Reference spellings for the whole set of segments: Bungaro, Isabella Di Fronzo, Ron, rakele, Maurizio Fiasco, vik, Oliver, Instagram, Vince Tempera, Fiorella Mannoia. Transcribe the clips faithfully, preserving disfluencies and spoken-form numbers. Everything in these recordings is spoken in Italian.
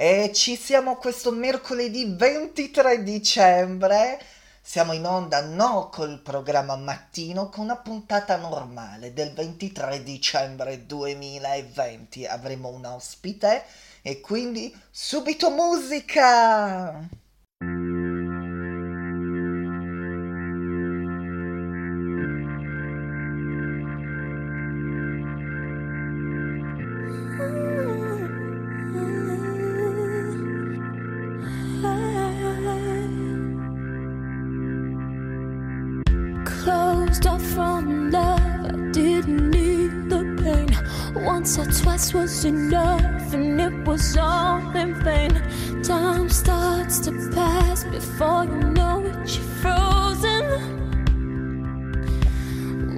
E ci siamo questo mercoledì ventitré dicembre. Siamo in onda, no, col programma mattino, con una puntata normale del ventitré dicembre duemilaventi. Avremo un ospite e quindi subito musica! Once or twice was enough, and it was all in vain. Time starts to pass before you know it, you're frozen.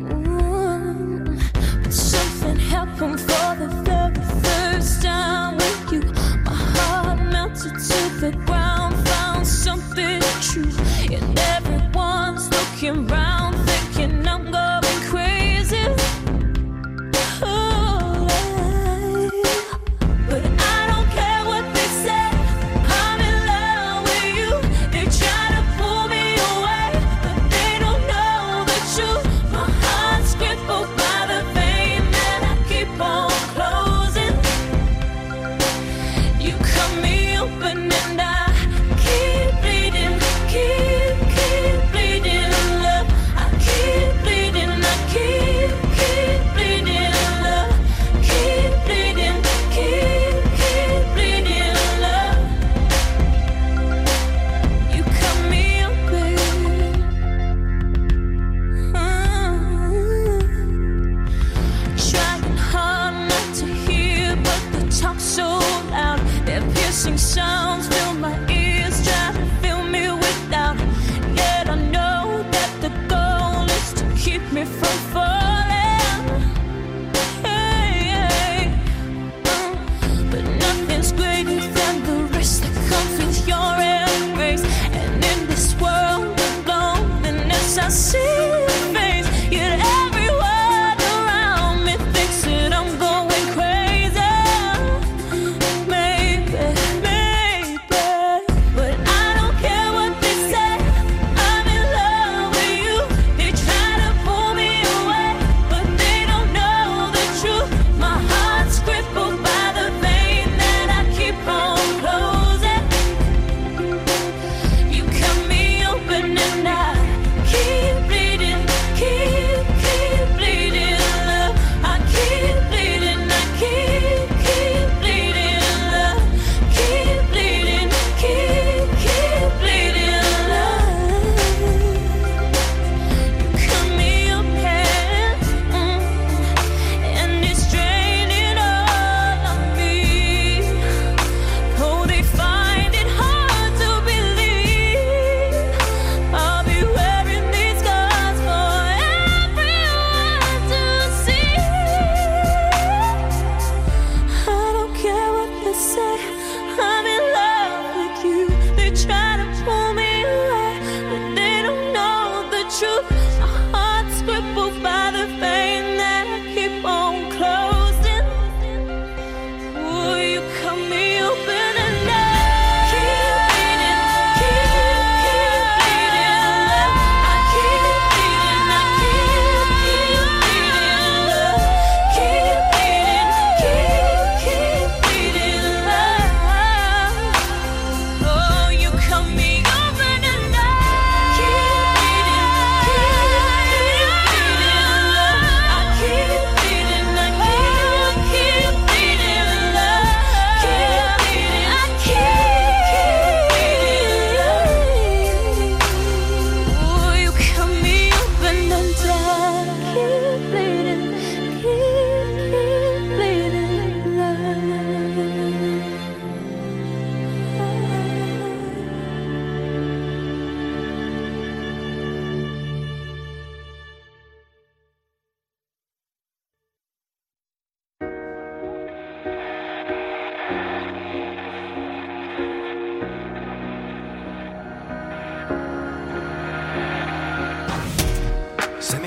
Mm. But something happened for the very first time with you. My heart melted to the ground, found something true, and everyone's looking round, thinking I'm going crazy.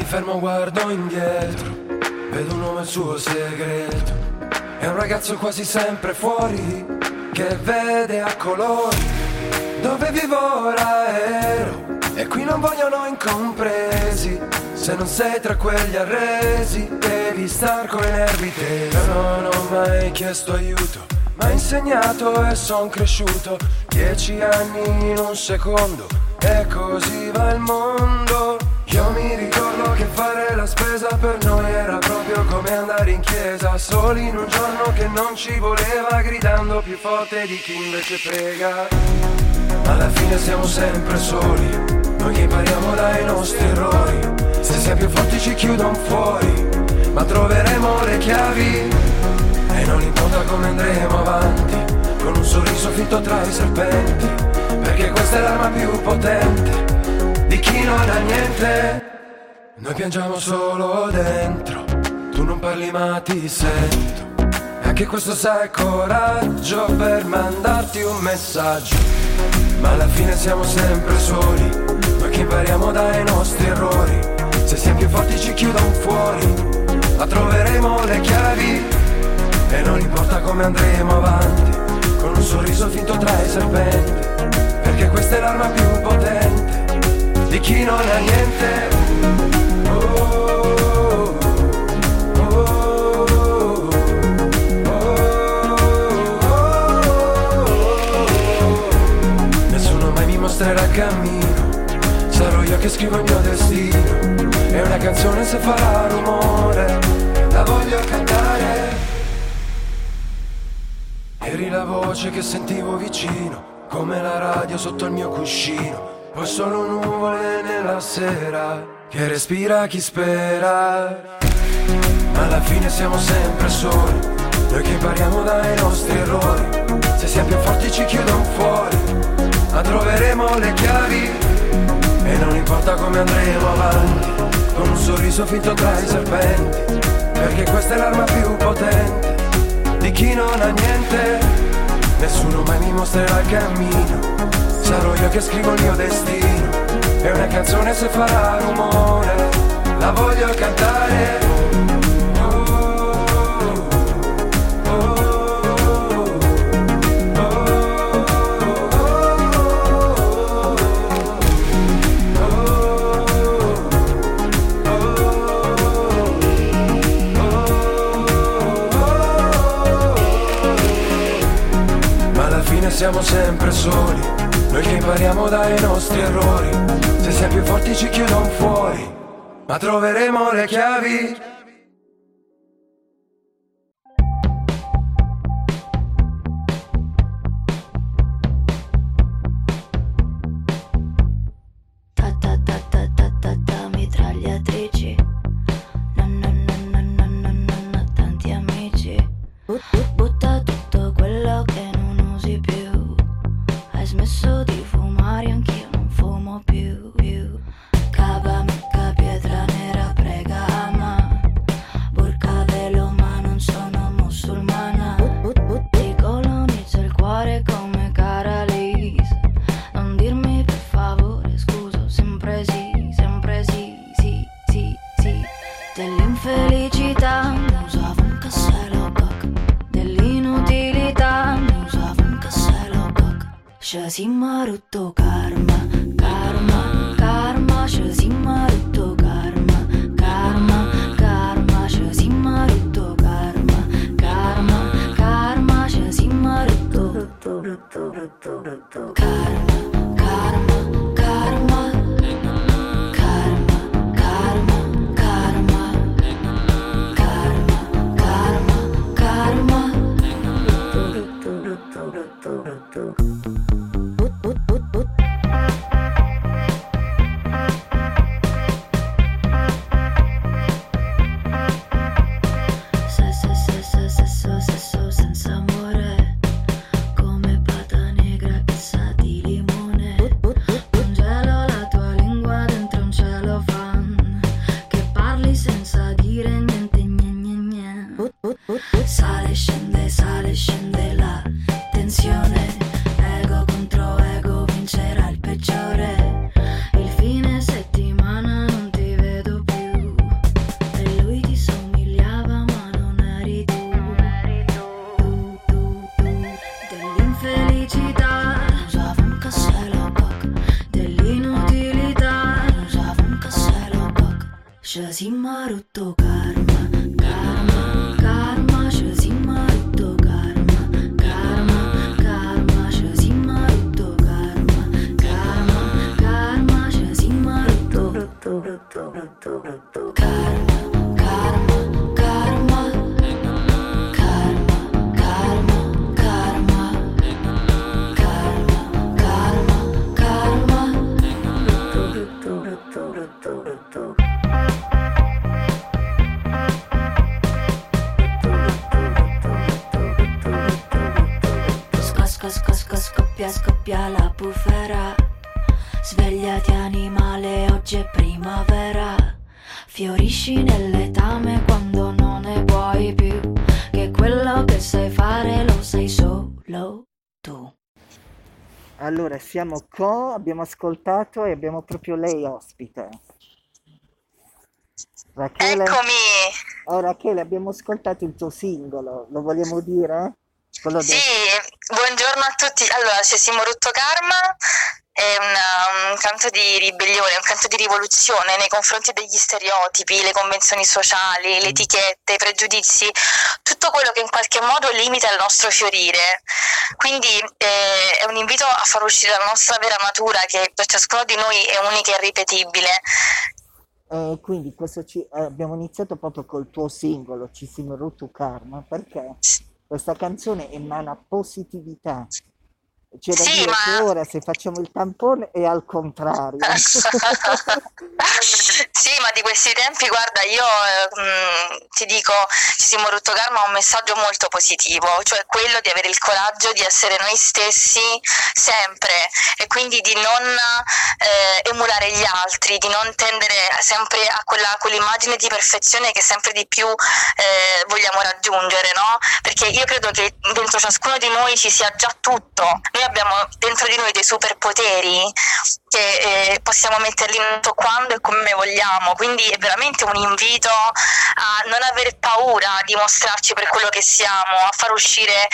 Fermo, guardo indietro, vedo un uomo e il suo segreto. È un ragazzo quasi sempre fuori che vede a colori dove vivo ora ero. E qui non vogliono incompresi, se non sei tra quegli arresi devi star coi nervi tesi. Io non ho mai chiesto aiuto, m'ha insegnato e son cresciuto. Dieci anni in un secondo, e così va il mondo. Io mi ricordo che fare la spesa per noi era proprio come andare in chiesa, soli in un giorno che non ci voleva, gridando più forte di chi invece prega. Alla fine siamo sempre soli, noi che impariamo dai nostri errori. Se si è più forti ci chiudono fuori, ma troveremo le chiavi. E non importa come andremo avanti, con un sorriso fitto tra i serpenti, perché questa è l'arma più potente di chi non ha niente. Noi piangiamo solo dentro, tu non parli ma ti sento. E anche questo sai coraggio per mandarti un messaggio. Ma alla fine siamo sempre soli, noi che impariamo dai nostri errori. Se siamo più forti ci chiudono fuori, ma troveremo le chiavi. E non importa come andremo avanti, con un sorriso finto tra i serpenti, perché questa è l'arma più potente di chi non ha niente. Oh, oh, oh, oh, oh, oh. Nessuno mai mi mostrerà il cammino, sarò io che scrivo il mio destino. E una canzone se farà rumore, la voglio cantare. Eri la voce che sentivo vicino, come la radio sotto il mio cuscino. Ho solo nuvole nella sera, che respira chi spera. Alla fine siamo sempre soli, noi che impariamo dai nostri errori. Se siamo più forti ci chiudono fuori, ma troveremo le chiavi. E non importa come andremo avanti, con un sorriso finto tra i serpenti, perché questa è l'arma più potente di chi non ha niente. Nessuno mai mi mostrerà il cammino, sarò io che scrivo il mio destino. E una canzone se farà rumore, la voglio cantare. Oh, oh, oh, oh, oh. Ma alla fine siamo sempre soli, noi che impariamo dai nostri errori. Se siamo più forti ci chiudono fuori, ma troveremo le chiavi. Ta ta ta ta ta ta ta, mitragliatrici. No no no no no no no no, tanti amici. Butta tutto quello che non usi più. Hai smesso di fumare, anch'io non fumo più, più. Cava, mucca, pietra nera, prega, ama. Burka, velo, ma non sono musulmana. Ti colonizzo il cuore come Caralis. Non dirmi per favore scusa, sempre sì, sempre sì, sì, sì, sì. Dell'infelicità mi usavo un cassello cock, dell'inutilità mi usavo un cassello. Shazima rutto karma, karma, karma, shazima rutto karma, karma, karma, shazima rutto karma, karma, karma, shazima rutto, rutto, rutto, rutto, rutto, karma, karma, karma, karma, karma, karma, karma, karma, karma, rutto, rutto, rutto, rutto, rutto. Sale, scende, sale, scende la tensione, ego contro si m'ha rotto karma, karma, karma, ci si m'ha rotto karma, karma, karma, ci si m'ha rotto karma, karma, karma, ci si m'ha rotto, rotto, rotto, rotto, rotto, karma, karma, karma, karma, karma, karma, karma, karma, karma, rotto, rotto, rotto, rotto, rotto. Scoppia, scoppia la bufera. Svegliati animale, oggi è primavera. Fiorisci nel letame quando non ne vuoi più, che quello che sai fare lo sai solo tu. Allora, siamo co, abbiamo ascoltato e abbiamo proprio lei ospite. Rachele. Eccomi! Oh Rachele, abbiamo ascoltato il tuo singolo, lo vogliamo dire? Quello sì, del... buongiorno a tutti. Allora, c'è Simo Rutto Karma, è una, un canto di ribellione, un canto di rivoluzione nei confronti degli stereotipi, le convenzioni sociali, le etichette, i pregiudizi, tutto quello che in qualche modo limita il nostro fiorire. Quindi eh, è un invito a far uscire la nostra vera natura, che per ciascuno di noi è unica e irripetibile. Eh, quindi questo ci... abbiamo iniziato proprio col tuo singolo, C'è Simo Rutto Karma, perché... questa canzone emana positività. C'è da sì, dire ma... che ora se facciamo il tampone è al contrario. Sì, ma di questi tempi, guarda, io eh, ti dico, Ci Simo Rutto Karma ha un messaggio molto positivo, cioè quello di avere il coraggio di essere noi stessi sempre, e quindi di non eh, emulare gli altri, di non tendere sempre a quella, quell'immagine di perfezione che sempre di più eh, vogliamo raggiungere, no? Perché io credo che dentro ciascuno di noi ci sia già tutto. Noi abbiamo dentro di noi dei superpoteri che eh, possiamo metterli in atto quando e come vogliamo, quindi è veramente un invito a non avere paura di mostrarci per quello che siamo, a far uscire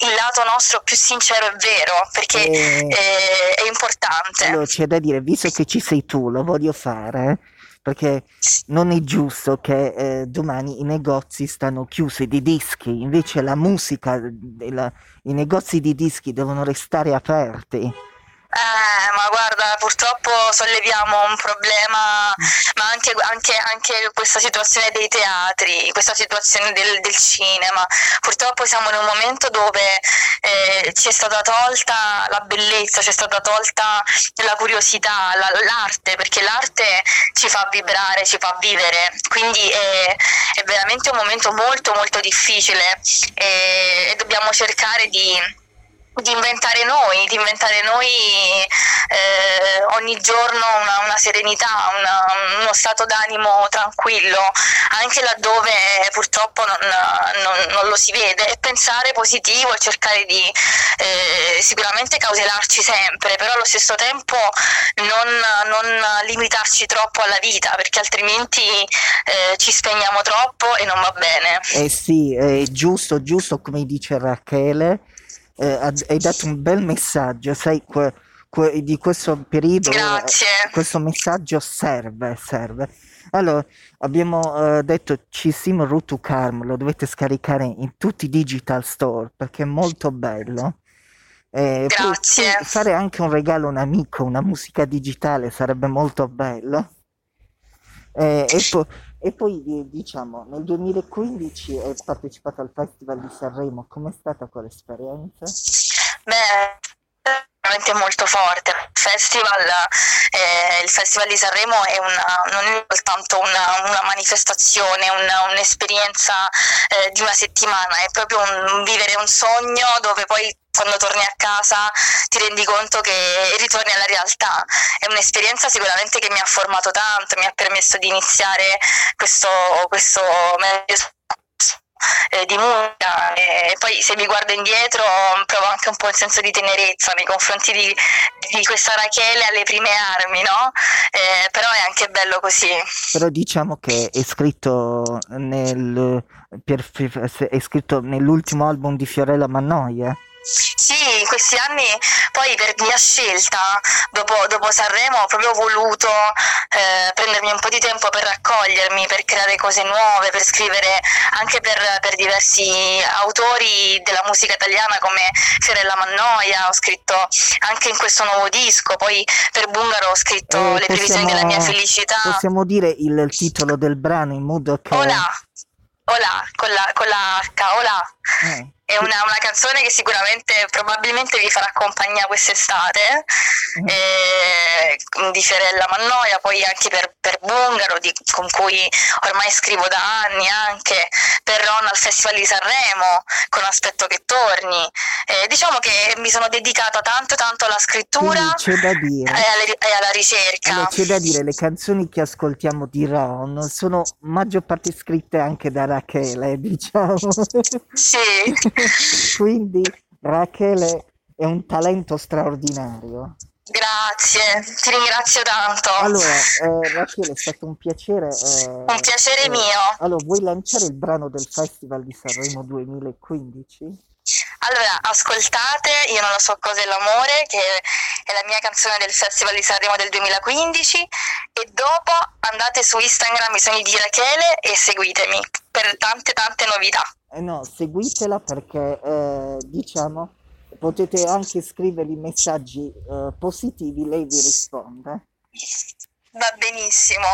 il lato nostro più sincero e vero, perché e... è, è importante. Allora, c'è da dire, visto che ci sei tu, lo voglio fare, perché non è giusto che eh, domani i negozi stanno chiusi di dischi, invece la musica, la, i negozi di dischi devono restare aperti. Eh, ma guarda, purtroppo solleviamo un problema, ma anche, anche, anche questa situazione dei teatri, questa situazione del, del cinema. Purtroppo siamo in un momento dove eh, ci è stata tolta la bellezza, ci è stata tolta la curiosità, la, l'arte, perché l'arte ci fa vibrare, ci fa vivere, quindi è, è veramente un momento molto molto difficile e, e dobbiamo cercare di... di inventare noi, di inventare noi eh, ogni giorno una, una serenità, una, uno stato d'animo tranquillo, anche laddove purtroppo non, non, non lo si vede, e pensare positivo e cercare di eh, sicuramente cautelarci sempre, però allo stesso tempo non, non limitarci troppo alla vita, perché altrimenti eh, ci spegniamo troppo e non va bene. Eh sì, è giusto, giusto come dice Rachele. Eh, hai dato un bel messaggio, sai, que, que, di questo periodo. Grazie. Eh, questo messaggio serve, serve. Allora, abbiamo eh, detto Ci Simo Rutto Karma, lo dovete scaricare in tutti i digital store perché è molto bello. Eh, Grazie. Puoi fare anche un regalo a un amico, una musica digitale sarebbe molto bello. Eh, e, po- e poi diciamo nel duemilaquindici hai partecipato al Festival di Sanremo, com'è stata quell'esperienza? Beh, veramente molto forte. Festival, eh, il Festival di Sanremo è una, non è soltanto una, una manifestazione, una, un'esperienza eh, di una settimana, è proprio un, un vivere un sogno dove poi quando torni a casa ti rendi conto che ritorni alla realtà. È un'esperienza sicuramente che mi ha formato tanto, mi ha permesso di iniziare questo, questo eh, di musica, e poi se mi guardo indietro provo anche un po' il senso di tenerezza nei confronti di, di questa Rachele alle prime armi, no? Eh, però è anche bello così. Però diciamo che è scritto, nel, per, è scritto nell'ultimo album di Fiorella Mannoia. Sì, questi anni poi per via scelta, dopo, dopo Sanremo ho proprio voluto eh, prendermi un po' di tempo per raccogliermi, per creare cose nuove, per scrivere anche per, per diversi autori della musica italiana come Fiorella Mannoia, ho scritto anche in questo nuovo disco, poi per Bungaro ho scritto eh, le possiamo, previsioni della mia felicità. Possiamo dire il, il titolo del brano in modo che... Hola, hola, con la, con la H, hola. Eh. È una, una canzone che sicuramente probabilmente vi farà compagnia quest'estate, eh, di Fiorella Mannoia, poi anche per, per Bungaro di, con cui ormai scrivo da anni, anche per Ron al Festival di Sanremo con Aspetto che torni, eh, diciamo che mi sono dedicata tanto tanto alla scrittura e, da dire. e, alla, e alla ricerca. Allora, c'è da dire, le canzoni che ascoltiamo di Ron sono maggior parte scritte anche da Rachele, diciamo. Sì. Quindi Rachele è un talento straordinario. Grazie, ti ringrazio tanto. Allora, eh, Rachele, è stato un piacere. Eh, un piacere eh, mio. Allora, vuoi lanciare il brano del Festival di Sanremo duemilaquindici? Allora, ascoltate Io non lo so cosa è l'amore, che è la mia canzone del Festival di Sanremo del duemilaquindici, e dopo andate su Instagram I Sogni di Rachele e seguitemi per tante tante novità. Eh no, seguitela perché eh, diciamo potete anche scrivergli messaggi eh, positivi, lei vi risponde. Va benissimo.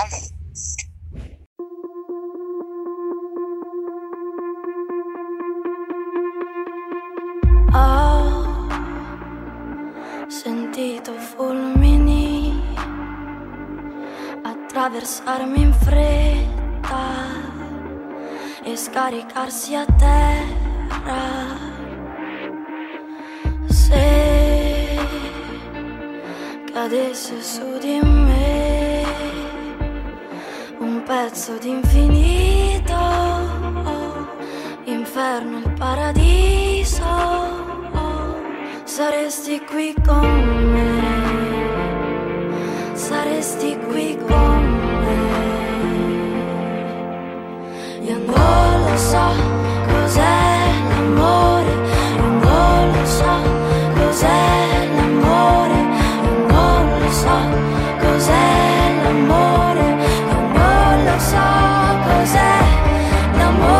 Ho sentito fulmini attraversarmi in fretta e scaricarsi a terra. Se cadesse su di me un pezzo d'infinito, inferno e paradiso, saresti qui con me, saresti qui con me. Io non lo so cos'è l'amore, io non lo so cos'è l'amore, io non lo so cos'è l'amore, io non lo so cos'è l'amore.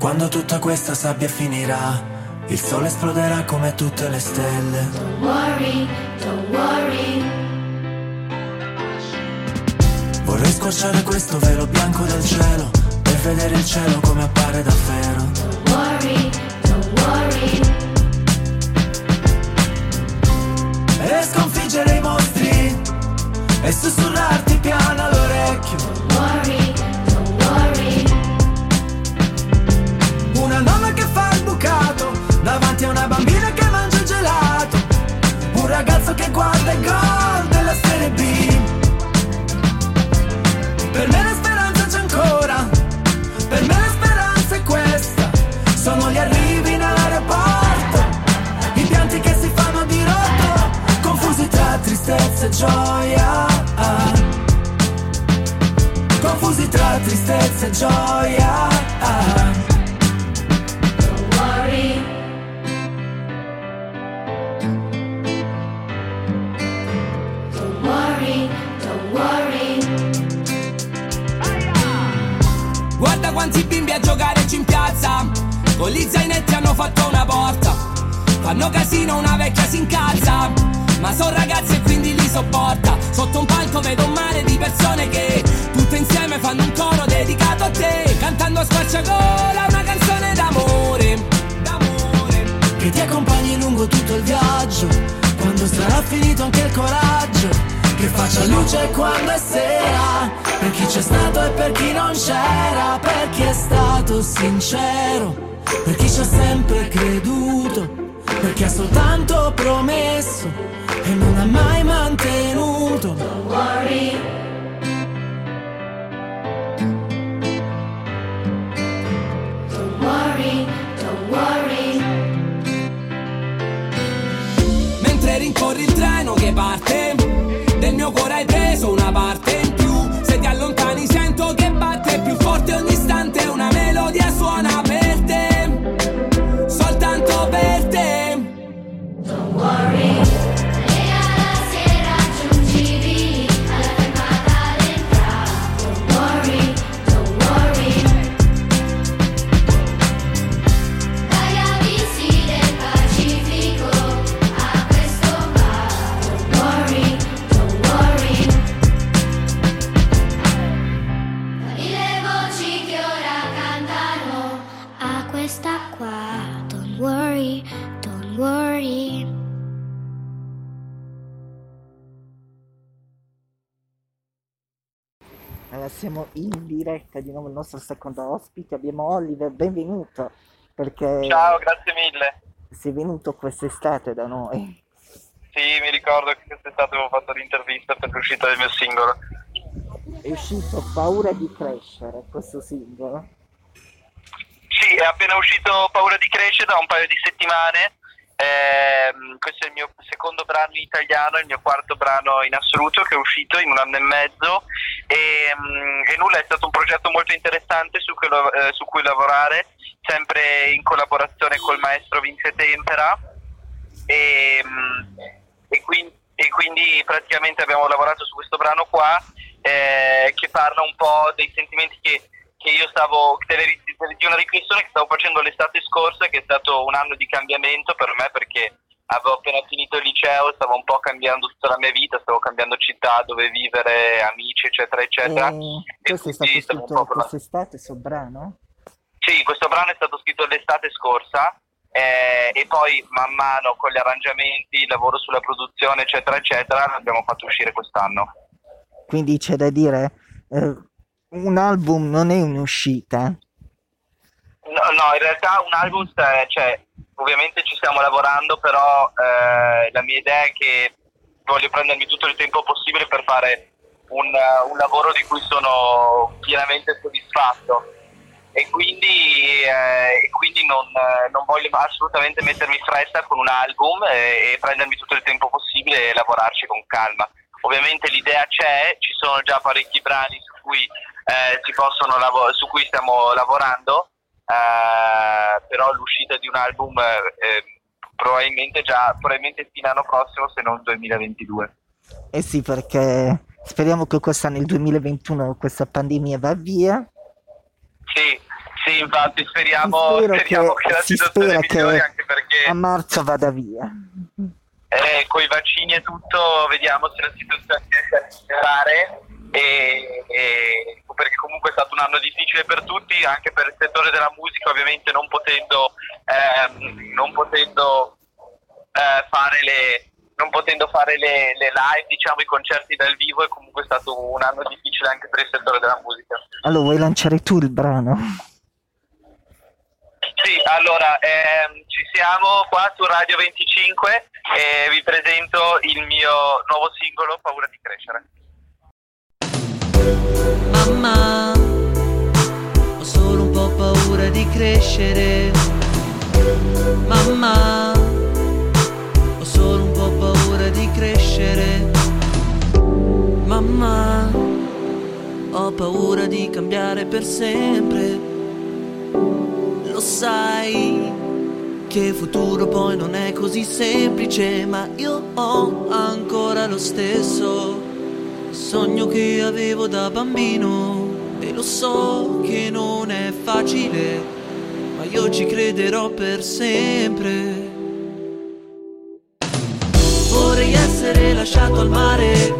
Quando tutta questa sabbia finirà, il sole esploderà come tutte le stelle. Don't worry, don't worry. Vorrei squarciare questo velo bianco del cielo per vedere il cielo come appare davvero. Don't worry, don't worry. E sconfiggere i mostri e sussurrarti piano all'orecchio. Don't worry, don't worry. Una nonna che fa il bucato davanti a una bambina che mangia gelato, un ragazzo che guarda i gol della Serie B. Per me la speranza c'è ancora, per me la speranza è questa. Sono gli arrivi in aeroporto, i pianti che si fanno di rotto, confusi tra tristezza e gioia, confusi tra tristezza e gioia. Guarda quanti bimbi a giocare in piazza, con gli zainetti hanno fatto una porta. Fanno casino, una vecchia si incazza, ma son ragazzi e quindi li sopporta. Sotto un palco vedo un mare di persone che tutte insieme fanno un coro dedicato a te, cantando a squarciagola una canzone d'amore, d'amore, che ti accompagni lungo tutto il viaggio, quando sarà finito anche il coraggio. Che faccia luce quando è sera, per chi c'è stato e per chi non c'era, per chi è stato sincero, per chi ci ha sempre creduto, per chi ha soltanto promesso e non ha mai mantenuto. Don't worry, don't worry, don't worry. Mentre rincorri il treno che parte, del mio cuore hai preso una parte in più. Se ti allontani sento che batte più forte ogni istante, una melodia suona per te, soltanto per te. Don't worry. E alla sera raggiungibili alla fermata d'entrata. Don't worry, don't worry. Dai amici del Pacifico a questo bar. Don't worry. Don't worry. Allora, siamo in diretta di nuovo il nostro secondo ospite, abbiamo Oliver, benvenuto. Perché ciao, grazie mille. Sei venuto quest'estate da noi. Sì, mi ricordo che quest'estate avevo fatto l'intervista per l'uscita del mio singolo. È uscito Paura di crescere, questo singolo. Sì, è appena uscito Paura di crescere da un paio di settimane. Eh, questo è il mio secondo brano in italiano, il mio quarto brano in assoluto che è uscito in un anno e mezzo e, e nulla, è stato un progetto molto interessante su cui, eh, su cui lavorare, sempre in collaborazione col maestro Vince Tempera e, e, quindi, e quindi praticamente abbiamo lavorato su questo brano qua eh, che parla un po' dei sentimenti che che io stavo, di una riflessione che stavo facendo l'estate scorsa, che è stato un anno di cambiamento per me, perché avevo appena finito il liceo, stavo un po' cambiando tutta la mia vita, stavo cambiando città, dove vivere, amici, eccetera, eccetera. E e questo è stato scritto quest'estate, questo brano? Sì, questo brano è stato scritto l'estate scorsa, eh, e poi man mano con gli arrangiamenti, il lavoro sulla produzione, eccetera, eccetera, l'abbiamo fatto uscire quest'anno. Quindi c'è da dire... Eh... un album non è un'uscita? No, no, in realtà un album, cioè, ovviamente ci stiamo lavorando, però eh, la mia idea è che voglio prendermi tutto il tempo possibile per fare un, un lavoro di cui sono pienamente soddisfatto e quindi, eh, e quindi non, non voglio assolutamente mettermi in fretta con un album e, e prendermi tutto il tempo possibile e lavorarci con calma. Ovviamente l'idea c'è, ci sono già parecchi brani su cui eh, si possono lav- su cui stiamo lavorando, eh, però l'uscita di un album eh, probabilmente già probabilmente fino all'anno prossimo, se non duemilaventidue. Eh sì, perché speriamo che quest'anno, il duemilaventuno, questa pandemia va via. Sì, sì, infatti speriamo, spero speriamo che, che la situazione migliori, anche perché a marzo vada via. Eh, con i vaccini e tutto vediamo se la situazione riesce a migliorare, e, e, perché comunque è stato un anno difficile per tutti, anche per il settore della musica, ovviamente non potendo eh, non potendo eh, fare le non potendo fare le, le live, diciamo i concerti dal vivo, è comunque stato un anno difficile anche per il settore della musica. Allora, vuoi lanciare tu il brano? Sì, allora, ehm, ci siamo qua su Radio venticinque e vi presento il mio nuovo singolo, Paura di crescere. Mamma, ho solo un po' paura di crescere. Mamma, ho solo un po' paura di crescere. Mamma, ho paura di cambiare per sempre. Lo sai che il futuro poi non è così semplice, ma io ho ancora lo stesso sogno che avevo da bambino, e lo so che non è facile, ma io ci crederò per sempre. Vorrei essere lasciato al mare,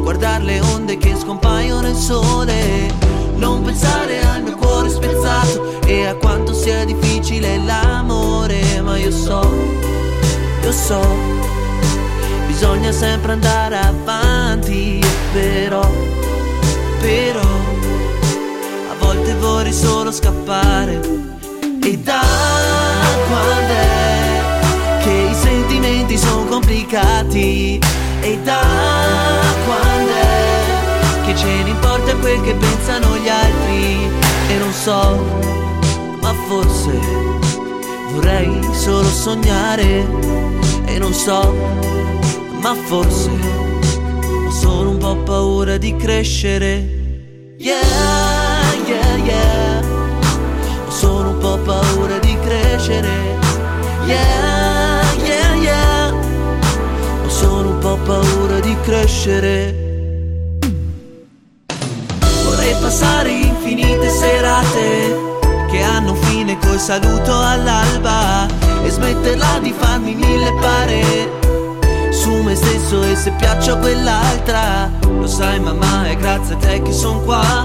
guardare le onde che scompaiono nel sole, non pensare al mio cuore spezzato e a quanto sia difficile l'amore, ma io so, io so, bisogna sempre andare avanti, però, però, a volte vorrei solo scappare. E da quando è che i sentimenti sono complicati? E da quando è che ce ne importa quel che pensano gli altri? E non so, ma forse vorrei solo sognare. E non so, ma forse ho solo un po' paura di crescere. Yeah, yeah, yeah, ho solo un po' paura di crescere. Yeah, yeah, yeah, ho solo un po' paura di crescere. Vorrei passare infinite serate che hanno fine col saluto all'alba e smetterla di farmi mille pare su me stesso, e se piaccio a quell'altra, lo sai mamma, è grazie a te che son qua,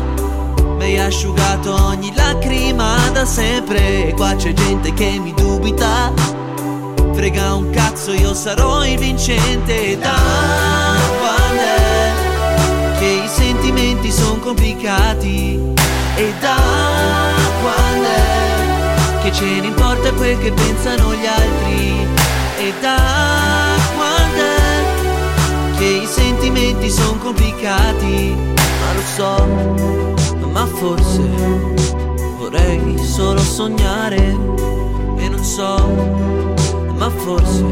mi hai asciugato ogni lacrima da sempre, e qua c'è gente che mi dubita, frega un cazzo, io sarò il vincente. Da quando è che i sentimenti son complicati? E da quando è che ce ne importa quel che pensano gli altri? E da che i sentimenti sono complicati, ma lo so, ma forse vorrei solo sognare. E non so, ma forse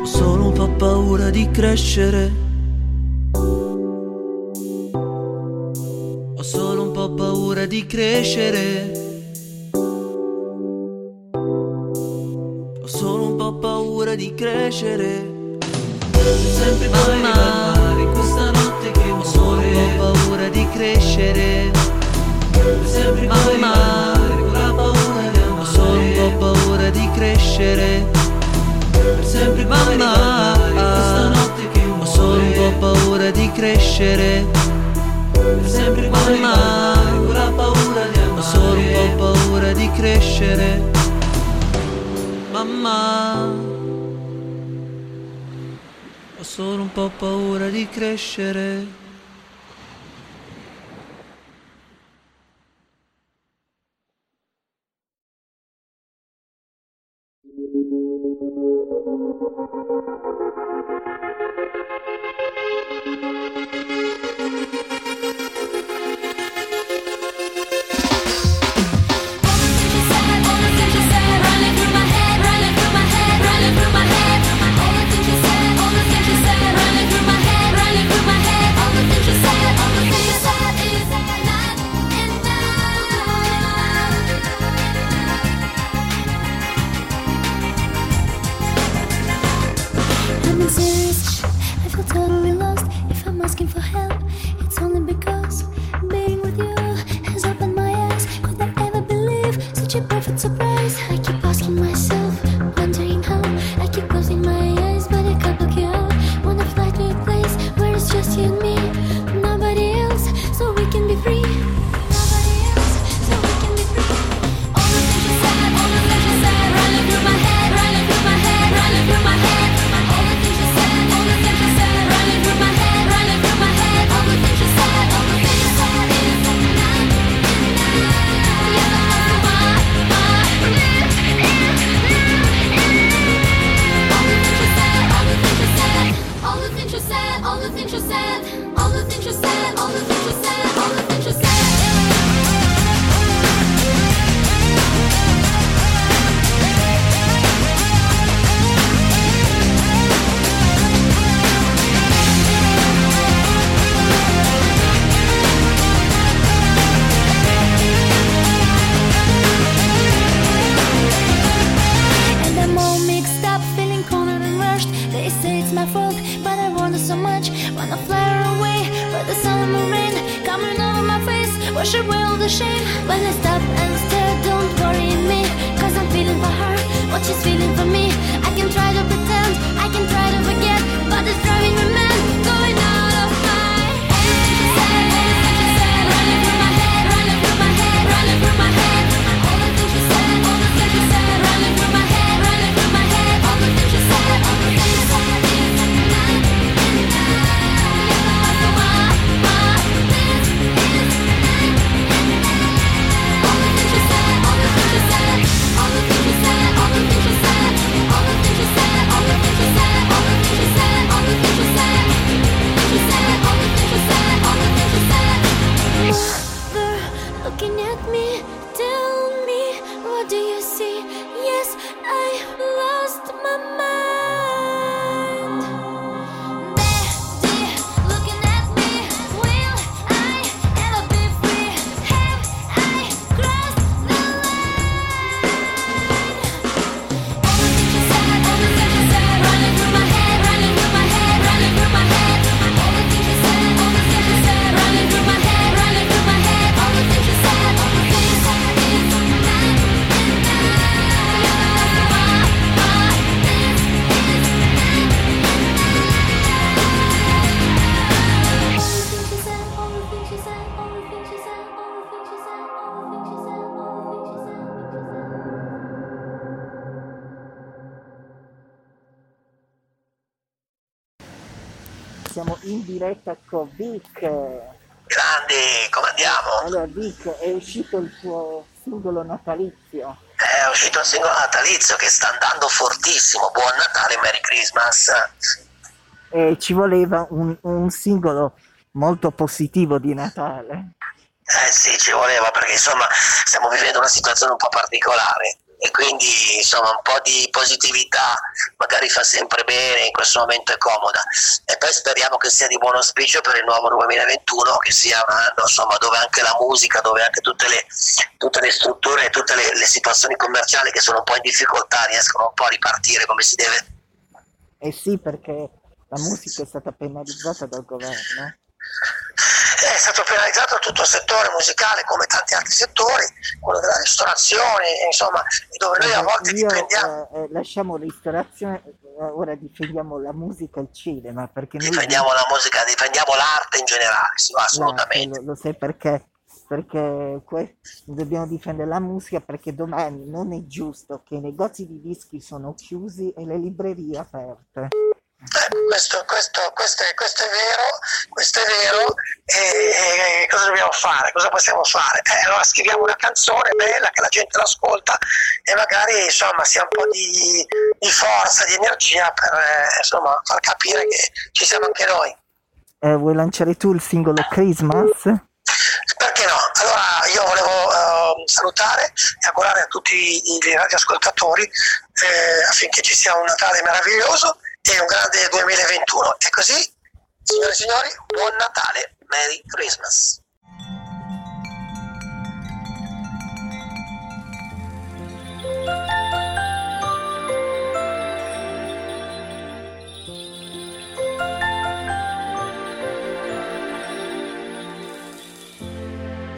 ho solo un po' paura di crescere. Ho solo un po' paura di crescere. Ho solo un po' paura di crescere. Sempre poi riparare questa notte che ho solo paura di crescere. Sempre poi riparare con la paura di amare, ho solo paura di crescere. Sempre poi riparare questa notte che ho solo paura di crescere. Sempre poi riparare con la paura di amare, ho solo paura di crescere. Mamma, ho solo un po' paura di crescere. All the sun and the rain coming over my face, wash away all the shame. When I stop and stare, don't worry me, cause I'm feeling for her, what she's feeling for me. I can try to pretend, I can try to forget, but it's driving me mad, going out of my head. Running through my head, running through my head, running through my head. All the things she said, all the things she said, running through my head, running through my head. All the things she said, all the things she said. Siamo in diretta con Vik. Grandi, come andiamo? Allora Vik, è uscito il tuo singolo natalizio. È uscito il singolo natalizio che sta andando fortissimo. Buon Natale, Merry Christmas. E ci voleva un, un singolo molto positivo di Natale. Eh sì, ci voleva, perché insomma stiamo vivendo una situazione un po' particolare. E quindi insomma un po' di positività magari fa sempre bene, in questo momento è comoda, e poi speriamo che sia di buon auspicio per il nuovo duemilaventuno, che sia un anno insomma dove anche la musica, dove anche tutte le, tutte le strutture, tutte le, le situazioni commerciali che sono un po' in difficoltà riescono un po' a ripartire come si deve. Eh sì, perché la musica è stata penalizzata dal governo. È stato penalizzato tutto il settore musicale, come tanti altri settori, quello della ristorazione, insomma, dove noi a volte Io, dipendiamo. Eh, lasciamo ristorazione, ora difendiamo la musica e il cinema, perché noi difendiamo la musica, difendiamo l'arte in generale, sì, assolutamente. No, lo, lo sai perché? Perché que- dobbiamo difendere la musica, perché domani non è giusto che i negozi di dischi sono chiusi e le librerie aperte. Eh, questo, questo, questo, è, questo è vero, questo è vero, e, e cosa dobbiamo fare? Cosa possiamo fare? Eh, allora scriviamo una canzone bella che la gente l'ascolta e magari insomma sia un po' di, di forza, di energia per eh, insomma far capire che ci siamo anche noi. Eh, vuoi lanciare tu il singolo Christmas? Perché no? Allora io volevo uh, salutare e augurare a tutti i, i radioascoltatori eh, affinché ci sia un Natale meraviglioso e un grande duemilaventuno. E così, signore e signori, buon Natale, Merry Christmas.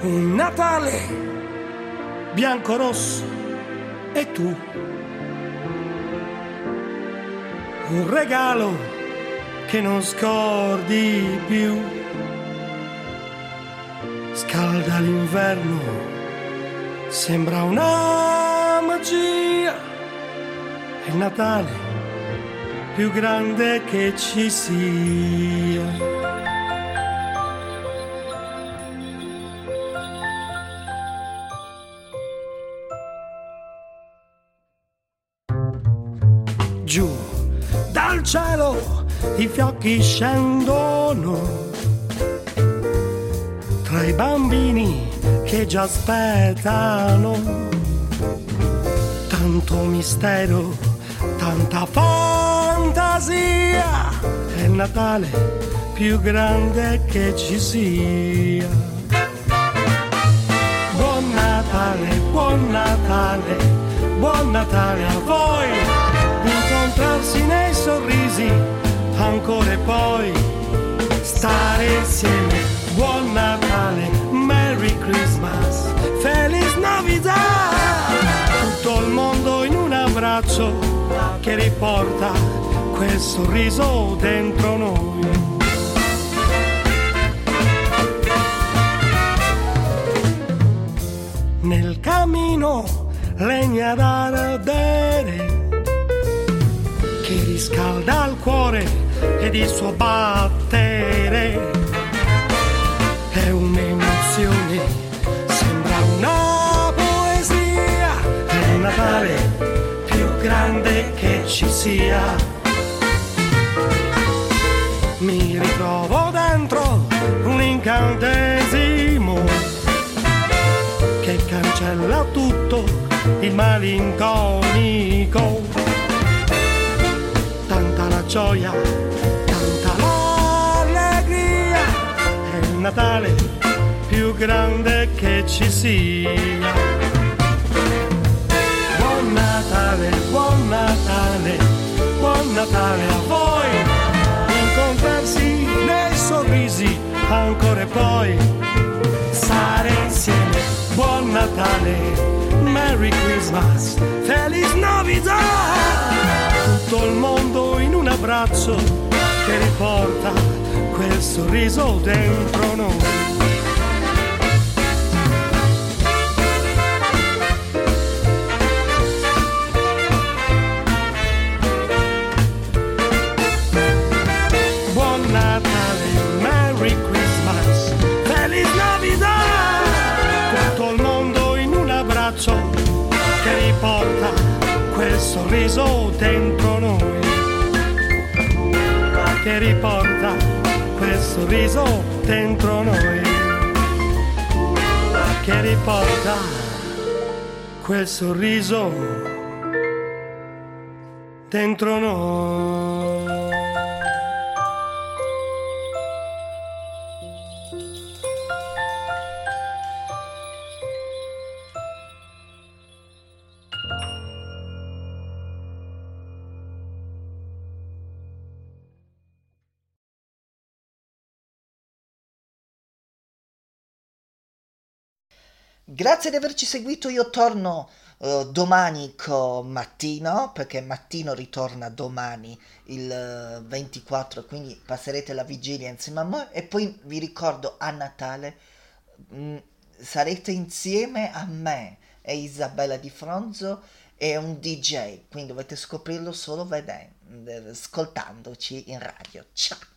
Un Natale bianco-rosso e tu. Un regalo che non scordi più, scalda l'inverno, sembra una magia, è il Natale più grande che ci sia. Giù dal cielo i fiocchi scendono tra i bambini che già aspettano, tanto mistero, tanta fantasia, è il Natale più grande che ci sia. Buon Natale, buon Natale, buon Natale a voi, incontrarsi nei sorrisi ancora e poi stare insieme. abbraccio che riporta quel sorriso dentro noi. Nel camino legna da ardere che riscalda il cuore ed il suo battere è un'emozione, sembra una poesia, è il Natale più grande che ci sia. Mi ritrovo dentro un incantesimo che cancella tutto il malinconico. Tanta la gioia, tanta l'allegria, è il Natale più grande che ci sia. Buon Natale, buon Natale, buon Natale a voi. Incontrarsi nei sorrisi ancora e poi stare insieme. Buon Natale, Merry Christmas, Feliz Navidad. Tutto il mondo in un abbraccio che riporta quel sorriso dentro noi. Sorriso dentro noi che riporta quel sorriso dentro noi che riporta quel sorriso dentro noi. Grazie di averci seguito, io torno uh, domani con Mattino, perché Mattino ritorna domani il uh, ventiquattro, quindi passerete la vigilia insieme a me e poi vi ricordo a Natale mh, sarete insieme a me e Isabella Di Fronzo e un D J, quindi dovete scoprirlo solo vedendo, ascoltandoci in radio. Ciao!